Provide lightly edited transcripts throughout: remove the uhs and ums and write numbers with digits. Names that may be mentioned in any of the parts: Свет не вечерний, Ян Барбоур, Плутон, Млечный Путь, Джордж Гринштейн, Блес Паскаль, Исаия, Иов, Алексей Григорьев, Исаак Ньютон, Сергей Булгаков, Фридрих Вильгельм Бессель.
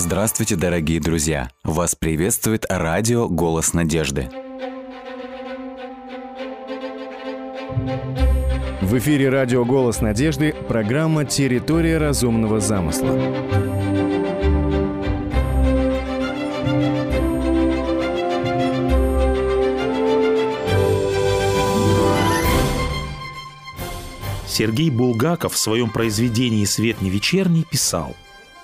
Здравствуйте, дорогие друзья! Вас приветствует радио «Голос надежды». В эфире радио «Голос надежды» программа «Территория разумного замысла». Сергей Булгаков в своем произведении «Свет не вечерний» писал: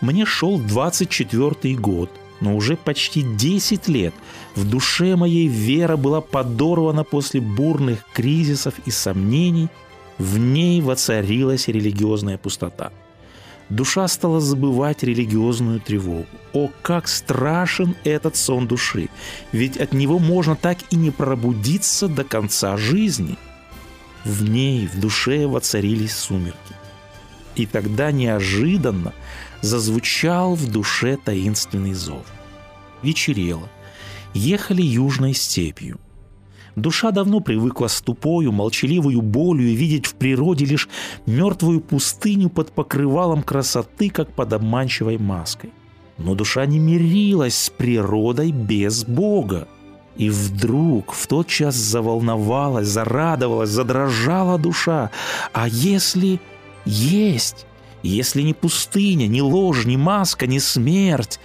«Мне шел 24-й год, но уже почти 10 лет в душе моей вера была подорвана после бурных кризисов и сомнений, в ней воцарилась религиозная пустота. Душа стала забывать религиозную тревогу. О, как страшен этот сон души, ведь от него можно так и не пробудиться до конца жизни. В ней, в душе воцарились сумерки. И тогда неожиданно зазвучал в душе таинственный зов. Вечерело. Ехали южной степью. Душа давно привыкла с тупою, молчаливою болью видеть в природе лишь мертвую пустыню под покрывалом красоты, как под обманчивой маской. Но душа не мирилась с природой без Бога. И вдруг в тот час заволновалась, зарадовалась, задрожала душа. А если есть? Если не пустыня, не ложь, не маска, не смерть,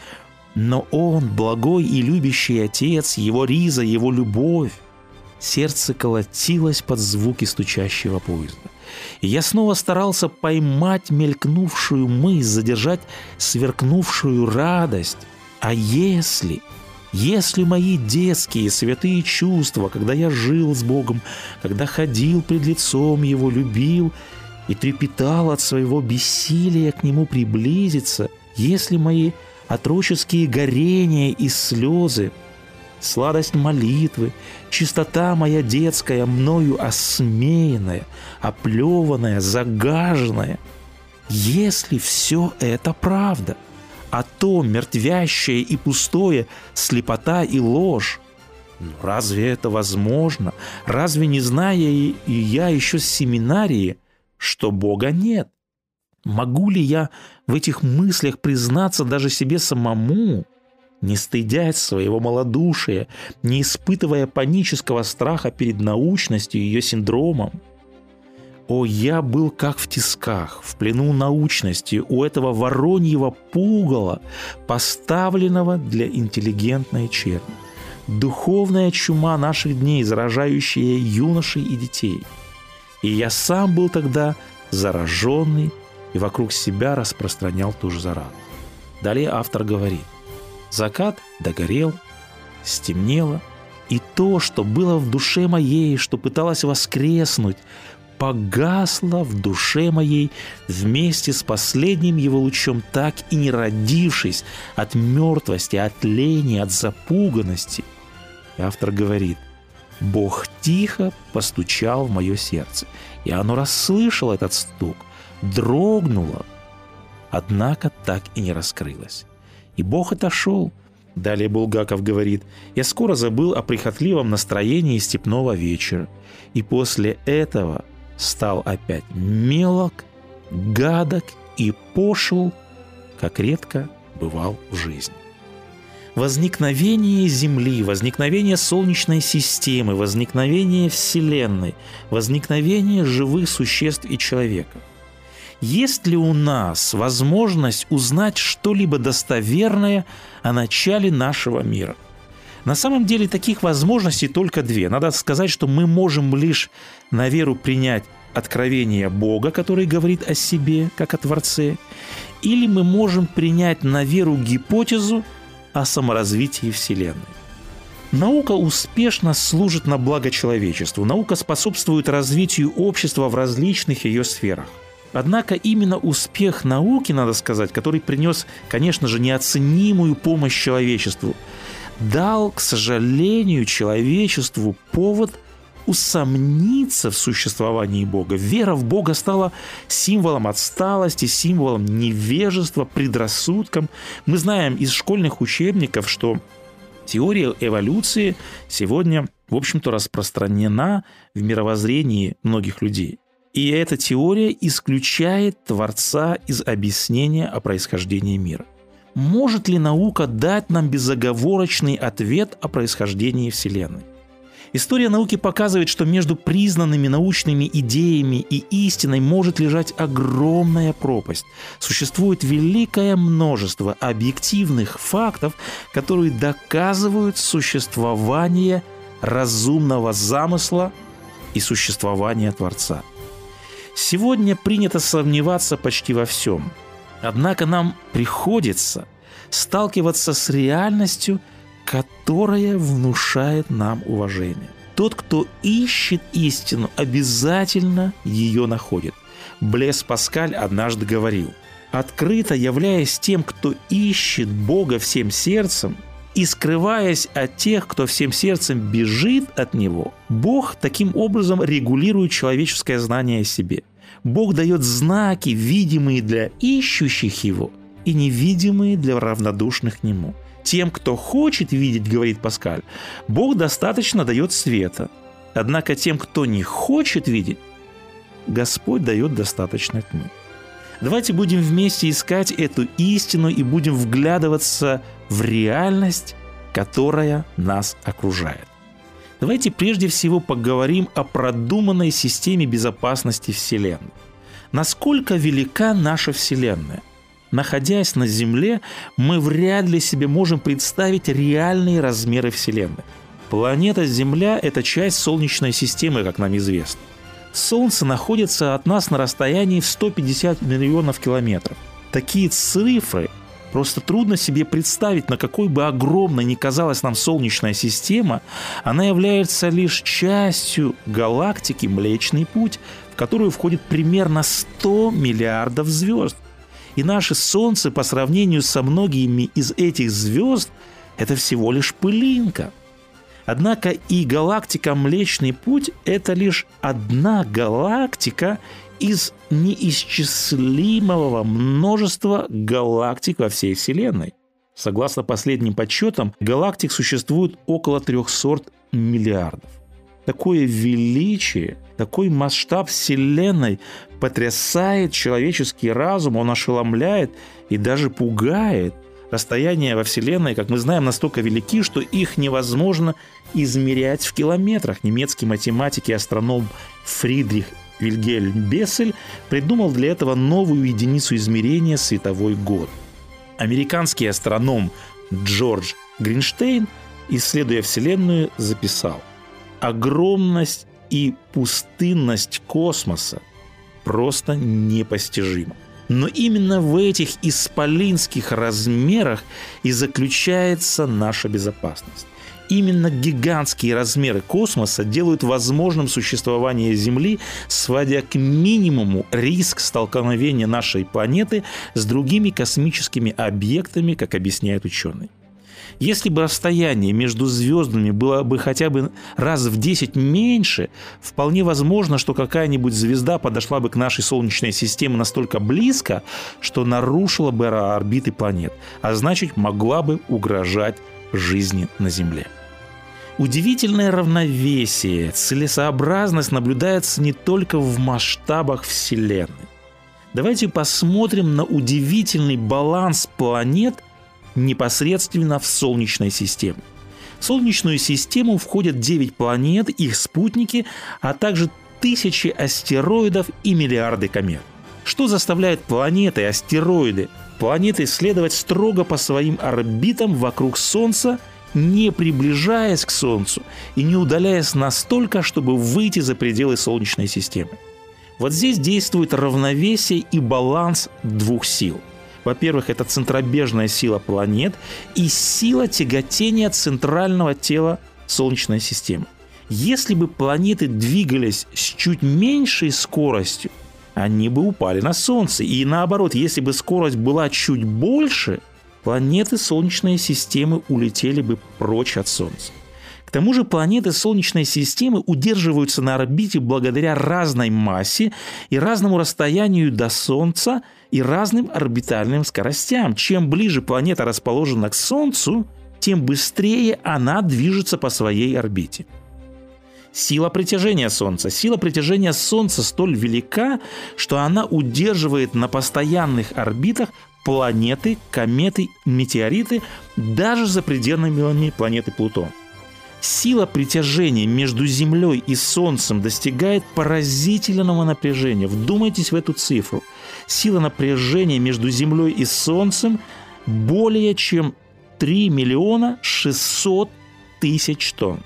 но Он, благой и любящий Отец, Его риза, Его любовь». Сердце колотилось под звуки стучащего поезда. И я снова старался поймать мелькнувшую мысль, задержать сверкнувшую радость. А если... Если мои детские святые чувства, когда я жил с Богом, когда ходил пред лицом Его, любил и трепетал от своего бессилия к Нему приблизиться, если мои отроческие горения и слезы, сладость молитвы, чистота моя детская, мною осмеянная, оплеванная, загаженная, если все это правда, а то мертвящее и пустое, слепота и ложь. Но разве это возможно? Разве не зная и я еще с семинарии, что Бога нет? Могу ли я в этих мыслях признаться даже себе самому, не стыдясь своего малодушия, не испытывая панического страха перед научностью и ее синдромом? О, я был как в тисках, в плену научности, у этого вороньего пугала, поставленного для интеллигентной черни. Духовная чума наших дней, заражающая юношей и детей. И я сам был тогда зараженный и вокруг себя распространял ту же зараду». Далее автор говорит: «Закат догорел, стемнело, и то, что было в душе моей, что пыталось воскреснуть, погасла в душе моей вместе с последним его лучом, так и не родившись от мертвости, от лени, от запуганности». И автор говорит: «Бог тихо постучал в мое сердце, и оно расслышало этот стук, дрогнуло, однако так и не раскрылось. И Бог отошел». Далее Булгаков говорит: «Я скоро забыл о прихотливом настроении степного вечера, и после этого стал опять мелок, гадок и пошел, как редко бывал в жизни». Возникновение Земли, возникновение Солнечной системы, возникновение Вселенной, возникновение живых существ и человека. Есть ли у нас возможность узнать что-либо достоверное о начале нашего мира? На самом деле таких возможностей только две. Надо сказать, что мы можем лишь на веру принять откровение Бога, который говорит о себе, как о Творце, или мы можем принять на веру гипотезу о саморазвитии Вселенной. Наука успешно служит на благо человечеству. Наука способствует развитию общества в различных ее сферах. Однако именно успех науки, надо сказать, который принес, конечно же, неоценимую помощь человечеству, дал, к сожалению, человечеству повод усомниться в существовании Бога. Вера в Бога стала символом отсталости, символом невежества, предрассудком. Мы знаем из школьных учебников, что теория эволюции сегодня, в общем-то, распространена в мировоззрении многих людей. И эта теория исключает Творца из объяснения о происхождении мира. Может ли наука дать нам безоговорочный ответ о происхождении Вселенной? История науки показывает, что между признанными научными идеями и истиной может лежать огромная пропасть. Существует великое множество объективных фактов, которые доказывают существование разумного замысла и существование Творца. Сегодня принято сомневаться почти во всем. Однако нам приходится сталкиваться с реальностью, которая внушает нам уважение. Тот, кто ищет истину, обязательно ее находит. Блес Паскаль однажды говорил: «Открыто являясь тем, кто ищет Бога всем сердцем, и скрываясь от тех, кто всем сердцем бежит от Него, Бог таким образом регулирует человеческое знание о себе. Бог дает знаки, видимые для ищущих Его и невидимые для равнодушных к Нему. Тем, кто хочет видеть, говорит Паскаль, Бог достаточно дает света. Однако тем, кто не хочет видеть, Господь дает достаточно тьмы». Давайте будем вместе искать эту истину и будем вглядываться в реальность, которая нас окружает. Давайте прежде всего поговорим о продуманной системе безопасности Вселенной. Насколько велика наша Вселенная? Находясь на Земле, мы вряд ли себе можем представить реальные размеры Вселенной. Планета Земля – это часть Солнечной системы, как нам известно. Солнце находится от нас на расстоянии в 150 миллионов километров. Такие цифры просто трудно себе представить, на какой бы огромной ни казалась нам Солнечная система, она является лишь частью галактики Млечный Путь, в которую входит примерно 100 миллиардов звезд. И наше Солнце по сравнению со многими из этих звезд – это всего лишь пылинка. Однако и галактика Млечный Путь – это лишь одна галактика из неисчислимого множества галактик во всей Вселенной. Согласно последним подсчетам, галактик существует около 300 миллиардов. Такое величие, такой масштаб Вселенной потрясает человеческий разум, он ошеломляет и даже пугает. Расстояния во Вселенной, как мы знаем, настолько велики, что их невозможно измерять в километрах. Немецкий математик и астроном Фридрих Вильгельм Бессель придумал для этого новую единицу измерения – световой год. Американский астроном Джордж Гринштейн, исследуя Вселенную, записал: «Огромность и пустынность космоса просто непостижима». Но именно в этих исполинских размерах и заключается наша безопасность. Именно гигантские размеры космоса делают возможным существование Земли, сводя к минимуму риск столкновения нашей планеты с другими космическими объектами, как объясняют ученые. Если бы расстояние между звездами было бы хотя бы раз в 10 меньше, вполне возможно, что какая-нибудь звезда подошла бы к нашей Солнечной системе настолько близко, что нарушила бы орбиты планет, а значит, могла бы угрожать жизни на Земле. Удивительное равновесие, целесообразность наблюдается не только в масштабах Вселенной. Давайте посмотрим на удивительный баланс планет непосредственно в Солнечной системе. В Солнечную систему входят 9 планет, их спутники, а также тысячи астероидов и миллиарды комет. Что заставляет планеты и астероиды? Планеты следовать строго по своим орбитам вокруг Солнца, не приближаясь к Солнцу и не удаляясь настолько, чтобы выйти за пределы Солнечной системы. Вот здесь действует равновесие и баланс двух сил. Во-первых, это центробежная сила планет и сила тяготения центрального тела Солнечной системы. Если бы планеты двигались с чуть меньшей скоростью, они бы упали на Солнце. И наоборот, если бы скорость была чуть больше, планеты Солнечной системы улетели бы прочь от Солнца. К тому же планеты Солнечной системы удерживаются на орбите благодаря разной массе и разному расстоянию до Солнца и разным орбитальным скоростям. Чем ближе планета расположена к Солнцу, тем быстрее она движется по своей орбите. Сила притяжения Солнца. Сила притяжения Солнца столь велика, что она удерживает на постоянных орбитах планеты, кометы, метеориты, даже за пределами планеты Плутон. Сила притяжения между Землей и Солнцем достигает поразительного напряжения. Вдумайтесь в эту цифру. Сила напряжения между Землей и Солнцем более чем 3 миллиона 600 тысяч тонн.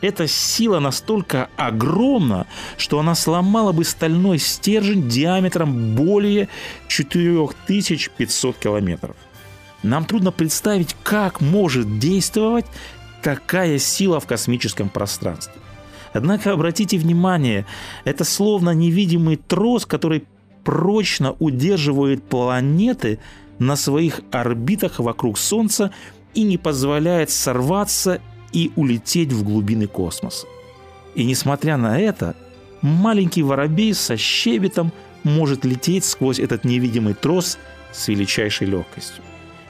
Эта сила настолько огромна, что она сломала бы стальной стержень диаметром более 4500 километров. Нам трудно представить, как может действовать такая сила в космическом пространстве. Однако обратите внимание, это словно невидимый трос, который прочно удерживает планеты на своих орбитах вокруг Солнца и не позволяет сорваться и улететь в глубины космоса. И несмотря на это, маленький воробей со щебетом может лететь сквозь этот невидимый трос с величайшей легкостью.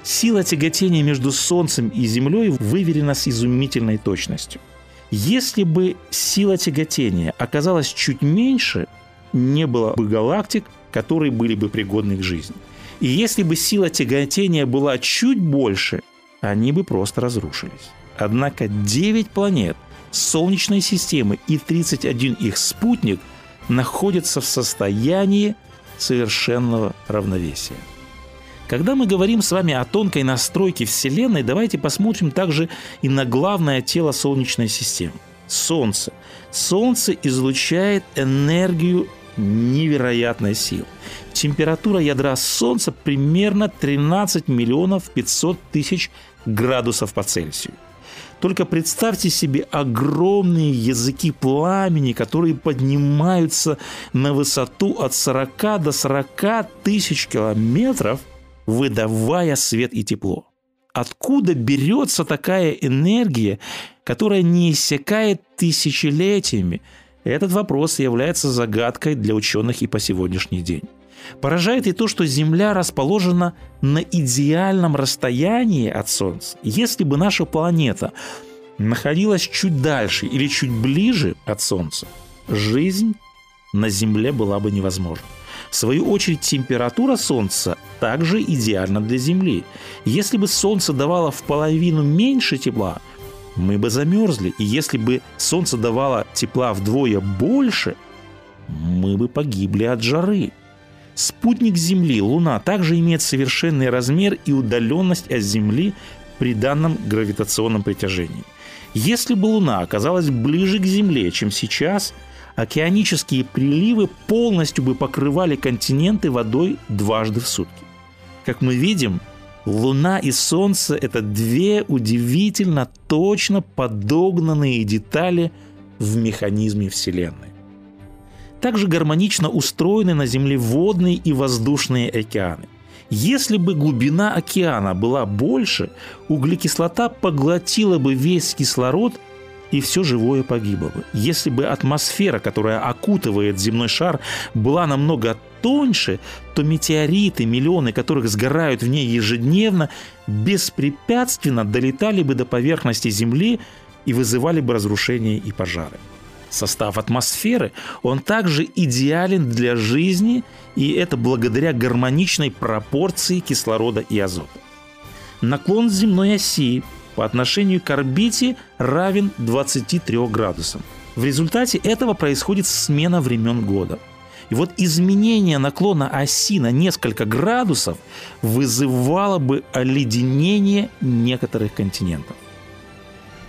Сила тяготения между Солнцем и Землей выверена с изумительной точностью. Если бы сила тяготения оказалась чуть меньше, не было бы галактик, которые были бы пригодны к жизни. И если бы сила тяготения была чуть больше, они бы просто разрушились. Однако 9 планет Солнечной системы и 31 их спутник находятся в состоянии совершенного равновесия. Когда мы говорим с вами о тонкой настройке Вселенной, давайте посмотрим также и на главное тело Солнечной системы – Солнце. Солнце излучает энергию невероятной силы. Температура ядра Солнца примерно 13 миллионов 500 тысяч градусов по Цельсию. Только представьте себе огромные языки пламени, которые поднимаются на высоту от 40 до 40 тысяч километров, выдавая свет и тепло. Откуда берется такая энергия, которая не иссякает тысячелетиями? Этот вопрос является загадкой для ученых и по сегодняшний день. Поражает и то, что Земля расположена на идеальном расстоянии от Солнца. Если бы наша планета находилась чуть дальше или чуть ближе от Солнца, жизнь на Земле была бы невозможна. В свою очередь, температура Солнца также идеальна для Земли. Если бы Солнце давало в половину меньше тепла, мы бы замерзли. И если бы Солнце давало тепла вдвое больше, мы бы погибли от жары. Спутник Земли, Луна, также имеет совершенный размер и удаленность от Земли при данном гравитационном притяжении. Если бы Луна оказалась ближе к Земле, чем сейчас, океанические приливы полностью бы покрывали континенты водой дважды в сутки. Как мы видим, Луна и Солнце – это две удивительно точно подогнанные детали в механизме Вселенной. Также гармонично устроены на Земле водные и воздушные океаны. Если бы глубина океана была больше, углекислота поглотила бы весь кислород, и все живое погибло бы. Если бы атмосфера, которая окутывает земной шар, была намного тоньше, то метеориты, миллионы которых сгорают в ней ежедневно, беспрепятственно долетали бы до поверхности Земли и вызывали бы разрушения и пожары. Состав атмосферы, он также идеален для жизни, и это благодаря гармоничной пропорции кислорода и азота. Наклон земной оси по отношению к орбите равен 23 градусам. В результате этого происходит смена времен года. И вот изменение наклона оси на несколько градусов вызывало бы оледенение некоторых континентов.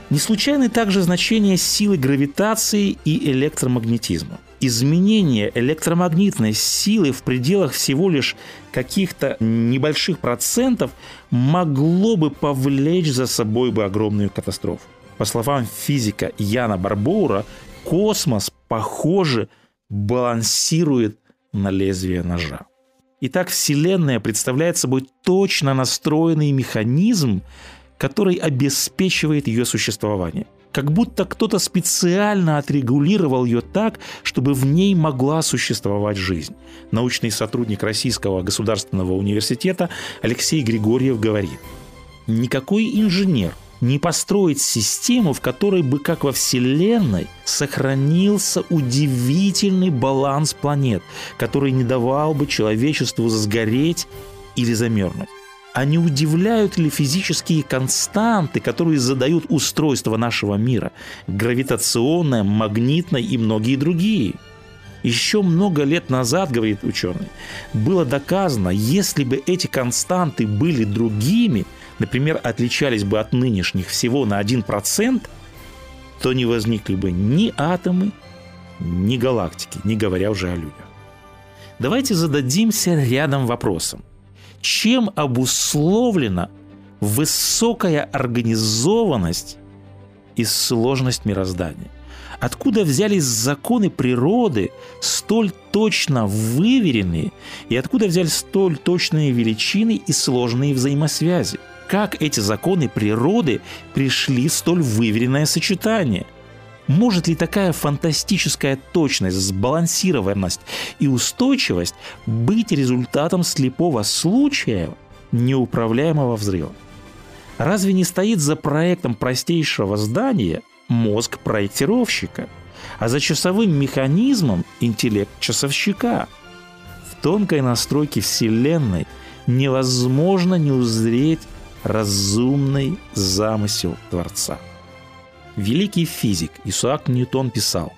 Не случайны также значения силы гравитации и электромагнетизма. Изменение электромагнитной силы в пределах всего лишь каких-то небольших процентов могло бы повлечь за собой бы огромную катастрофу. По словам физика Яна Барбоура, космос, похоже, балансирует на лезвие ножа. Итак, Вселенная представляет собой точно настроенный механизм, который обеспечивает ее существование. Как будто кто-то специально отрегулировал ее так, чтобы в ней могла существовать жизнь. Научный сотрудник Российского государственного университета Алексей Григорьев говорит: «Никакой инженер не построит систему, в которой бы, как во Вселенной, сохранился удивительный баланс планет, который не давал бы человечеству сгореть или замерзнуть? А не удивляют ли физические константы, которые задают устройство нашего мира? Гравитационное, магнитное и многие другие. Еще много лет назад, говорит ученый, было доказано, если бы эти константы были другими, например, отличались бы от нынешних всего на 1%, то не возникли бы ни атомы, ни галактики, не говоря уже о людях. Давайте зададимся рядом вопросом. Чем обусловлена высокая организованность и сложность мироздания? Откуда взялись законы природы, столь точно выверенные, и откуда взялись столь точные величины и сложные взаимосвязи? Как эти законы природы пришли в столь выверенное сочетание? Может ли такая фантастическая точность, сбалансированность и устойчивость быть результатом слепого случая неуправляемого взрыва? Разве не стоит за проектом простейшего здания мозг проектировщика, а за часовым механизмом интеллект часовщика? В тонкой настройке Вселенной невозможно не узреть разумный замысел Творца. Великий физик Исаак Ньютон писал: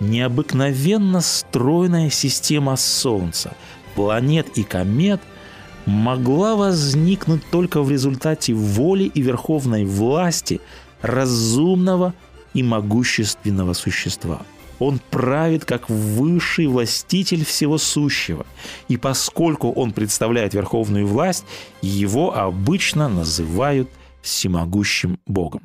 «Необыкновенно стройная система Солнца, планет и комет могла возникнуть только в результате воли и верховной власти разумного и могущественного существа. Он правит как высший властитель всего сущего, и поскольку он представляет верховную власть, его обычно называют всемогущим Богом».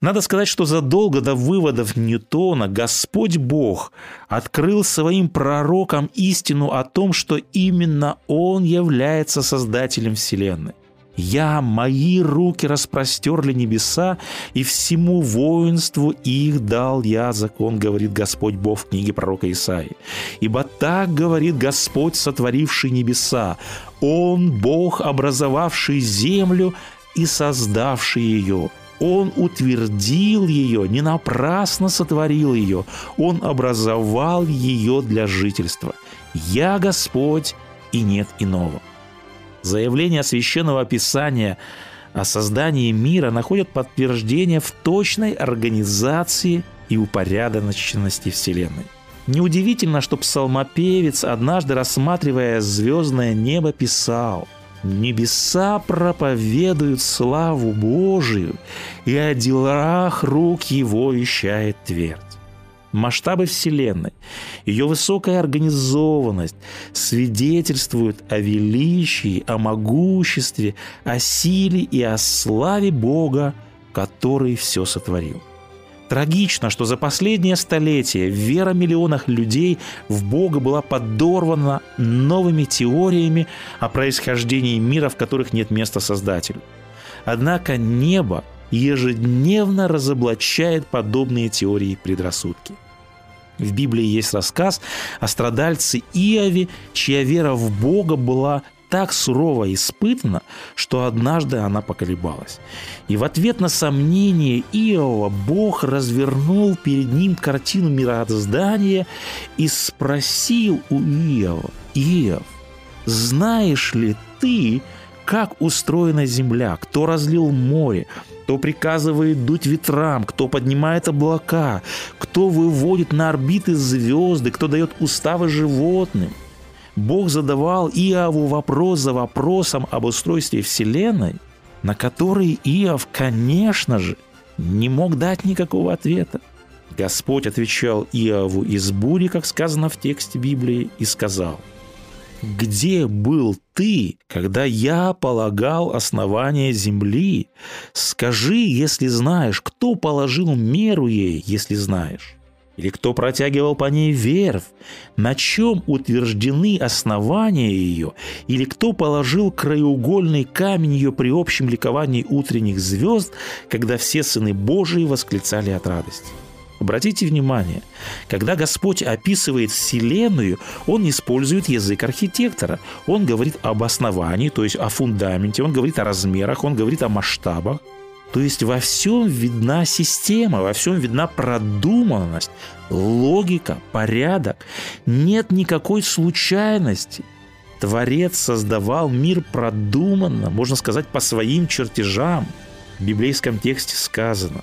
Надо сказать, что задолго до выводов Ньютона Господь Бог открыл своим пророкам истину о том, что именно Он является создателем Вселенной. «Я, мои руки распростерли небеса, и всему воинству их дал я закон, говорит Господь Бог в книге пророка Исаии. Ибо так говорит Господь, сотворивший небеса, Он, Бог, образовавший землю и создавший ее. Он утвердил ее, не напрасно сотворил ее, Он образовал ее для жительства. Я Господь, и нет иного». Заявления Священного Писания о создании мира находят подтверждение в точной организации и упорядоченности Вселенной. Неудивительно, что псалмопевец, однажды рассматривая звездное небо, писал: «Небеса проповедуют славу Божию, и о делах рук Его вещает твердь». Масштабы Вселенной, ее высокая организованность свидетельствуют о величии, о могуществе, о силе и о славе Бога, который все сотворил. Трагично, что за последнее столетие вера миллионов людей в Бога была подорвана новыми теориями о происхождении мира, в которых нет места Создателю. Однако небо ежедневно разоблачает подобные теории и предрассудки. В Библии есть рассказ о страдальце Иове, чья вера в Бога была так сурово испытана, что однажды она поколебалась. И в ответ на сомнение Иова Бог развернул перед ним картину мироздания и спросил у Иова: «Иов, знаешь ли ты, как устроена земля, кто разлил море, кто приказывает дуть ветрам, кто поднимает облака, кто выводит на орбиты звезды, кто дает уставы животным?» Бог задавал Иову вопрос за вопросом об устройстве Вселенной, на который Иов, конечно же, не мог дать никакого ответа. Господь отвечал Иову из бури, как сказано в тексте Библии, и сказал: «Где был ты, когда я полагал основание земли? Скажи, если знаешь, кто положил меру ей, если знаешь? Или кто протягивал по ней верфь? На чем утверждены основания ее? Или кто положил краеугольный камень ее при общем ликовании утренних звезд, когда все сыны Божии восклицали от радости?» Обратите внимание, когда Господь описывает Вселенную, Он использует язык архитектора. Он говорит об основании, то есть о фундаменте, Он говорит о размерах, Он говорит о масштабах. То есть во всем видна система, во всем видна продуманность, логика, порядок. Нет никакой случайности. Творец создавал мир продуманно, можно сказать, по своим чертежам. В библейском тексте сказано: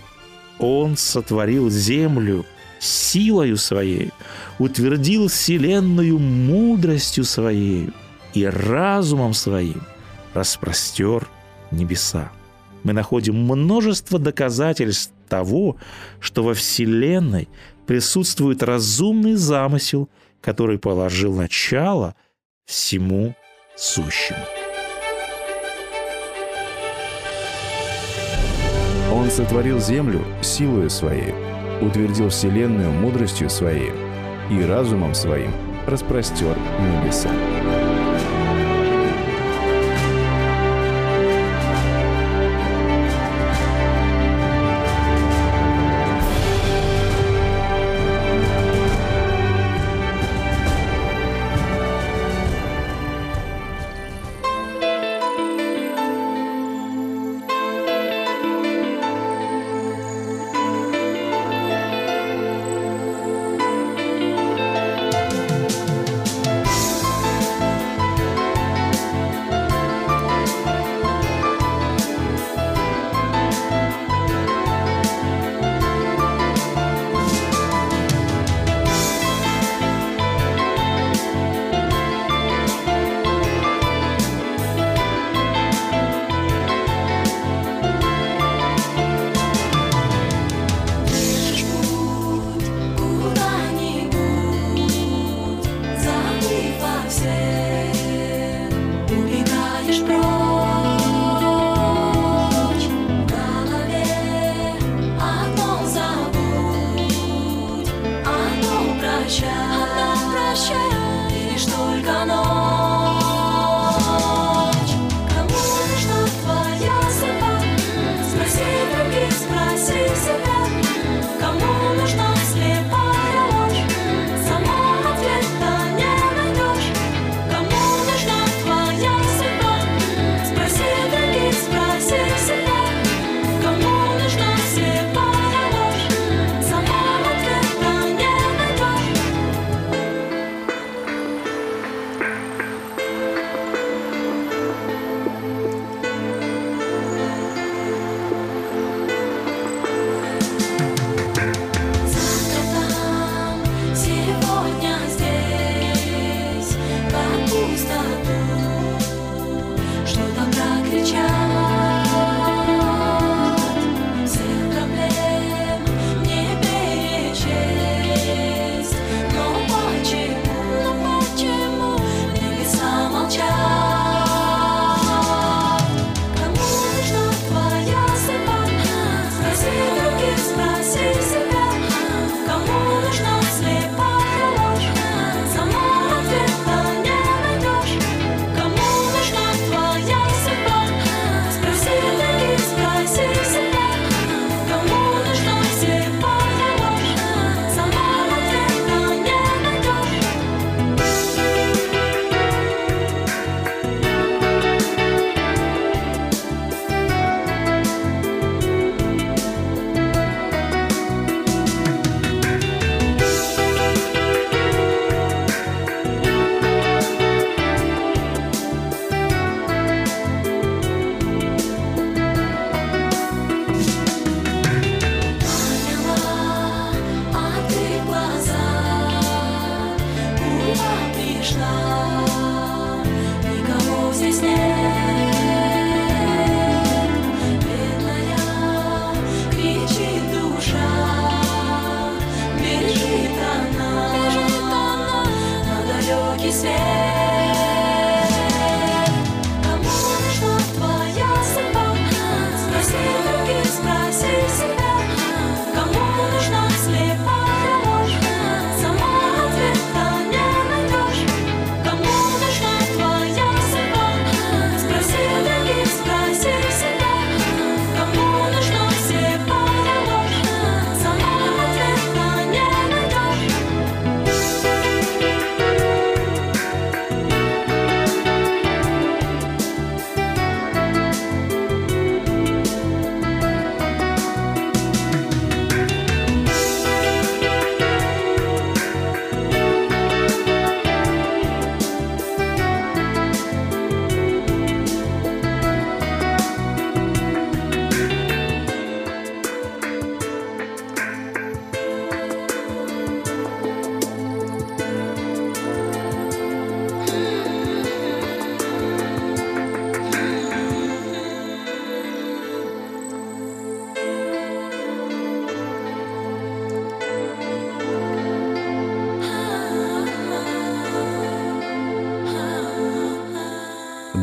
«Он сотворил землю силою своей, утвердил вселенную мудростью своей и разумом своим распростер небеса». Мы находим множество доказательств того, что во Вселенной присутствует разумный замысел, который положил начало всему сущему. Он сотворил землю силою своей, утвердил вселенную мудростью своей и разумом своим распростер небеса.